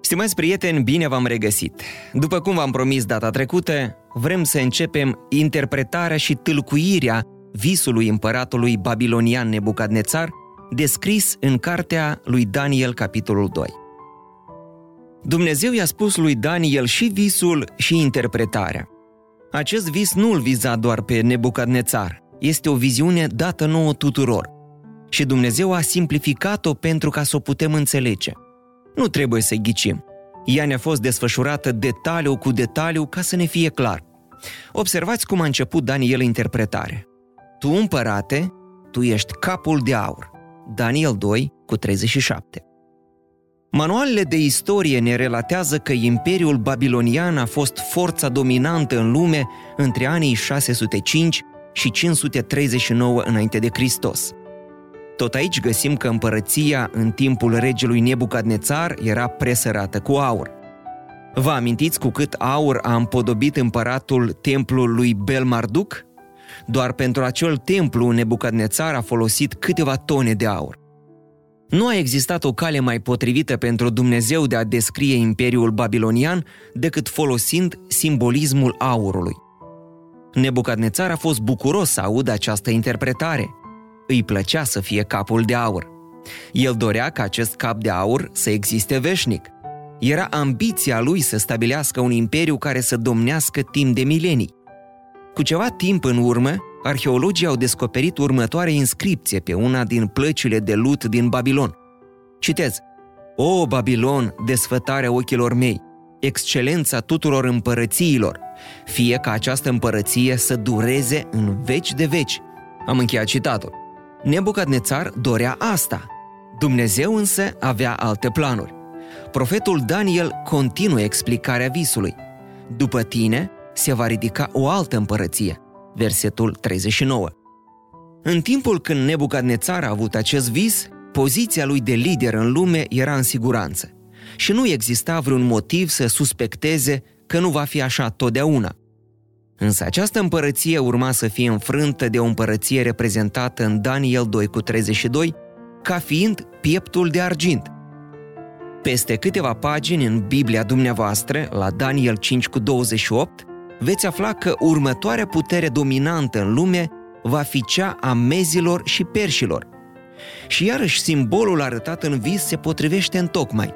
Stimați prieteni, bine v-am regăsit! După cum v-am promis data trecută, vrem să începem interpretarea și tâlcuirea visului împăratului babilonian Nebucadnețar, descris în cartea lui Daniel, capitolul 2. Dumnezeu i-a spus lui Daniel și visul și interpretarea. Acest vis nu îl viza doar pe Nebucadnețar, este o viziune dată nouă tuturor și Dumnezeu a simplificat-o pentru ca să o putem înțelege. Nu trebuie să ghicim. Ea ne-a fost desfășurată detaliu cu detaliu ca să ne fie clar. Observați cum a început Daniel interpretarea. Tu, împărate, tu ești capul de aur. Daniel 2, cu 37. Manualele de istorie ne relatează că Imperiul Babilonian a fost forța dominantă în lume între anii 605 și 539 înainte de Hristos. Tot aici găsim că împărăția în timpul regelui Nebucadnețar era presărată cu aur. Vă amintiți cu cât aur a împodobit împăratul templul lui Bel-Marduk? Doar pentru acel templu Nebucadnețar a folosit câteva tone de aur. Nu a existat o cale mai potrivită pentru Dumnezeu de a descrie Imperiul Babilonian decât folosind simbolismul aurului. Nebucadnețar a fost bucuros să audă această interpretare. Îi plăcea să fie capul de aur. El dorea ca acest cap de aur să existe veșnic. Era ambiția lui să stabilească un imperiu care să domnească timp de milenii. Cu ceva timp în urmă, arheologii au descoperit următoarea inscripție pe una din plăcile de lut din Babilon. Citez: O, Babilon, desfătarea ochilor mei, excelența tuturor împărățiilor, fie ca această împărăție să dureze în veci de veci. Am încheiat citatul. Nebucadnețar dorea asta. Dumnezeu însă avea alte planuri. Profetul Daniel continuă explicarea visului. După tine se va ridica o altă împărăție. Versetul 39. În timpul când Nebucadnețar a avut acest vis, poziția lui de lider în lume era în siguranță și nu exista vreun motiv să suspecteze că nu va fi așa totdeauna. Însă această împărăție urma să fie înfrântă de o împărăție reprezentată în Daniel 2 cu 32 ca fiind pieptul de argint. Peste câteva pagini în Biblia dumneavoastră, la Daniel 5 cu 28, veți afla că următoarea putere dominantă în lume va fi cea a mezilor și perșilor. Și iarăși simbolul arătat în vis se potrivește întocmai.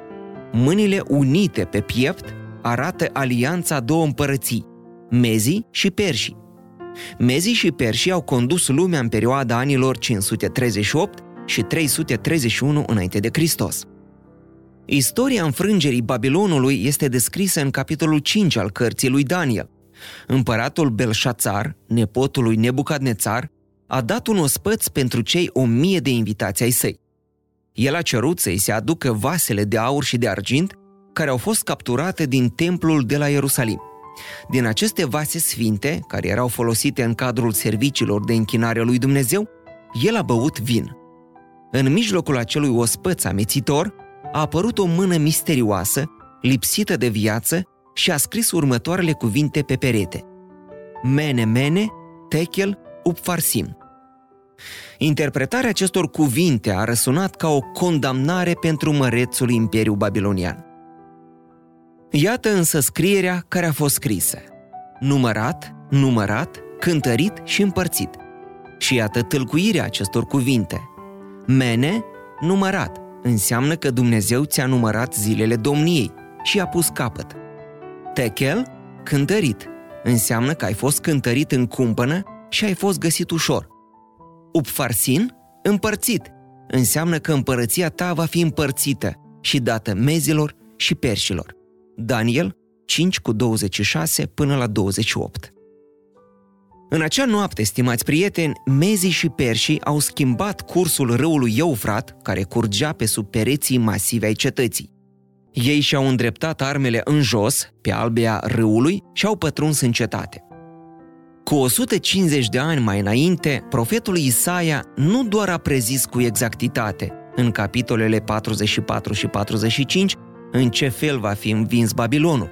Mâinile unite pe piept arată alianța două împărății, mezii și perșii. Mezii și perșii au condus lumea în perioada anilor 538 și 331 înainte de Hristos. Istoria înfrângerii Babilonului este descrisă în capitolul 5 al cărții lui Daniel. Împăratul Belșațar, nepotul lui Nebucadnețar, a dat un ospăț pentru cei 1000 de invitați ai săi. El a cerut să-i se aducă vasele de aur și de argint care au fost capturate din templul de la Ierusalim. Din aceste vase sfinte, care erau folosite în cadrul serviciilor de închinare lui Dumnezeu, el a băut vin. În mijlocul acelui ospăț amețitor, a apărut o mână misterioasă, lipsită de viață, și a scris următoarele cuvinte pe perete: Mene, mene, tekel, upfarsim. Interpretarea acestor cuvinte a răsunat ca o condamnare pentru mărețul Imperiu Babilonian. Iată însă scrierea care a fost scrisă: numărat, numărat, cântărit și împărțit. Și iată tâlcuirea acestor cuvinte. Mene, numărat, înseamnă că Dumnezeu ți-a numărat zilele domniei și a pus capăt. Tekel, cântărit, înseamnă că ai fost cântărit în cumpănă și ai fost găsit ușor. Upfarsin, împărțit, înseamnă că împărăția ta va fi împărțită și dată mezilor și perșilor. Daniel 5 cu 26 până la 28. În acea noapte, stimați prieteni, mezii și perșii au schimbat cursul râului Eufrat, care curgea pe sub pereții masive ai cetății. Ei și-au îndreptat armele în jos, pe albia râului, și au pătruns în cetate. Cu 150 de ani mai înainte, profetul Isaia nu doar a prezis cu exactitate, în capitolele 44 și 45, în ce fel va fi învins Babilonul.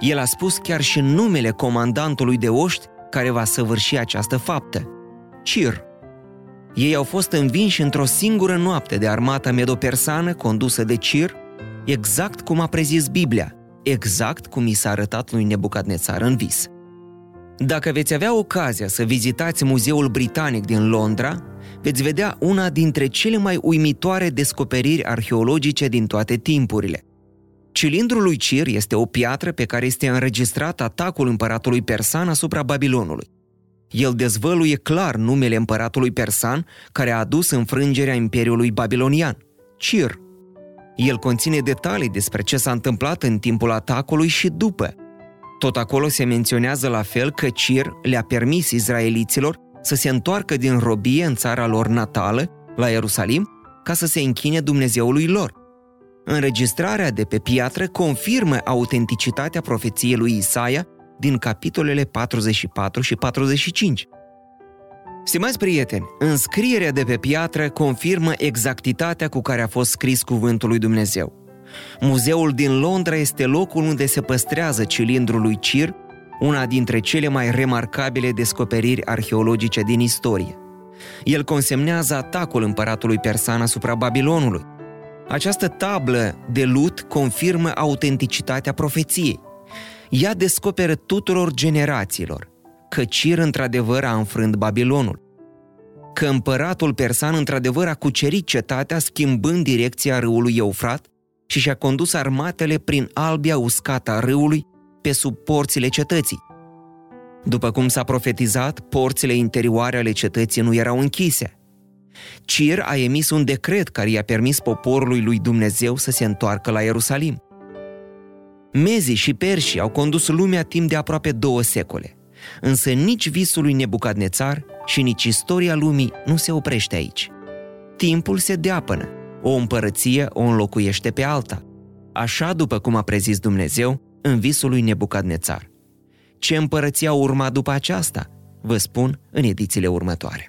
El a spus chiar și numele comandantului de oști care va săvârși această faptă, Cir. Ei au fost învinși într-o singură noapte de armata medo-persană condusă de Cir, exact cum a prezis Biblia, exact cum i s-a arătat lui Nebucadnețar în vis. Dacă veți avea ocazia să vizitați Muzeul Britanic din Londra, veți vedea una dintre cele mai uimitoare descoperiri arheologice din toate timpurile. Cilindrul lui Cir este o piatră pe care este înregistrat atacul împăratului persan asupra Babilonului. El dezvăluie clar numele împăratului persan care a adus înfrângerea Imperiului Babilonian, Cir. El conține detalii despre ce s-a întâmplat în timpul atacului și după. Tot acolo se menționează la fel că Cir le-a permis izraeliților să se întoarcă din robie în țara lor natală, la Ierusalim, ca să se închine Dumnezeului lor. Înregistrarea de pe piatră confirmă autenticitatea profeției lui Isaia din capitolele 44 și 45. Stimați prieteni, înscrierea de pe piatră confirmă exactitatea cu care a fost scris cuvântul lui Dumnezeu. Muzeul din Londra este locul unde se păstrează cilindrul lui Cir, una dintre cele mai remarcabile descoperiri arheologice din istorie. El consemnează atacul împăratului persan asupra Babilonului. Această tablă de lut confirmă autenticitatea profeției. Ea descoperă tuturor generațiilor că Cir într-adevăr a înfrânt Babilonul, că împăratul persan într-adevăr a cucerit cetatea schimbând direcția râului Eufrat și și-a condus armatele prin albia uscată a râului pe sub porțile cetății. După cum s-a profetizat, porțile interioare ale cetății nu erau închise. Cir a emis un decret care i-a permis poporului lui Dumnezeu să se întoarcă la Ierusalim. Mezii și perșii au condus lumea timp de aproape 2 secole, însă nici visul lui Nebucadnețar și nici istoria lumii nu se oprește aici. Timpul se deapănă, o împărăție o înlocuiește pe alta, așa după cum a prezis Dumnezeu în visul lui Nebucadnețar. Ce împărăție a urmat după aceasta, vă spun în edițiile următoare.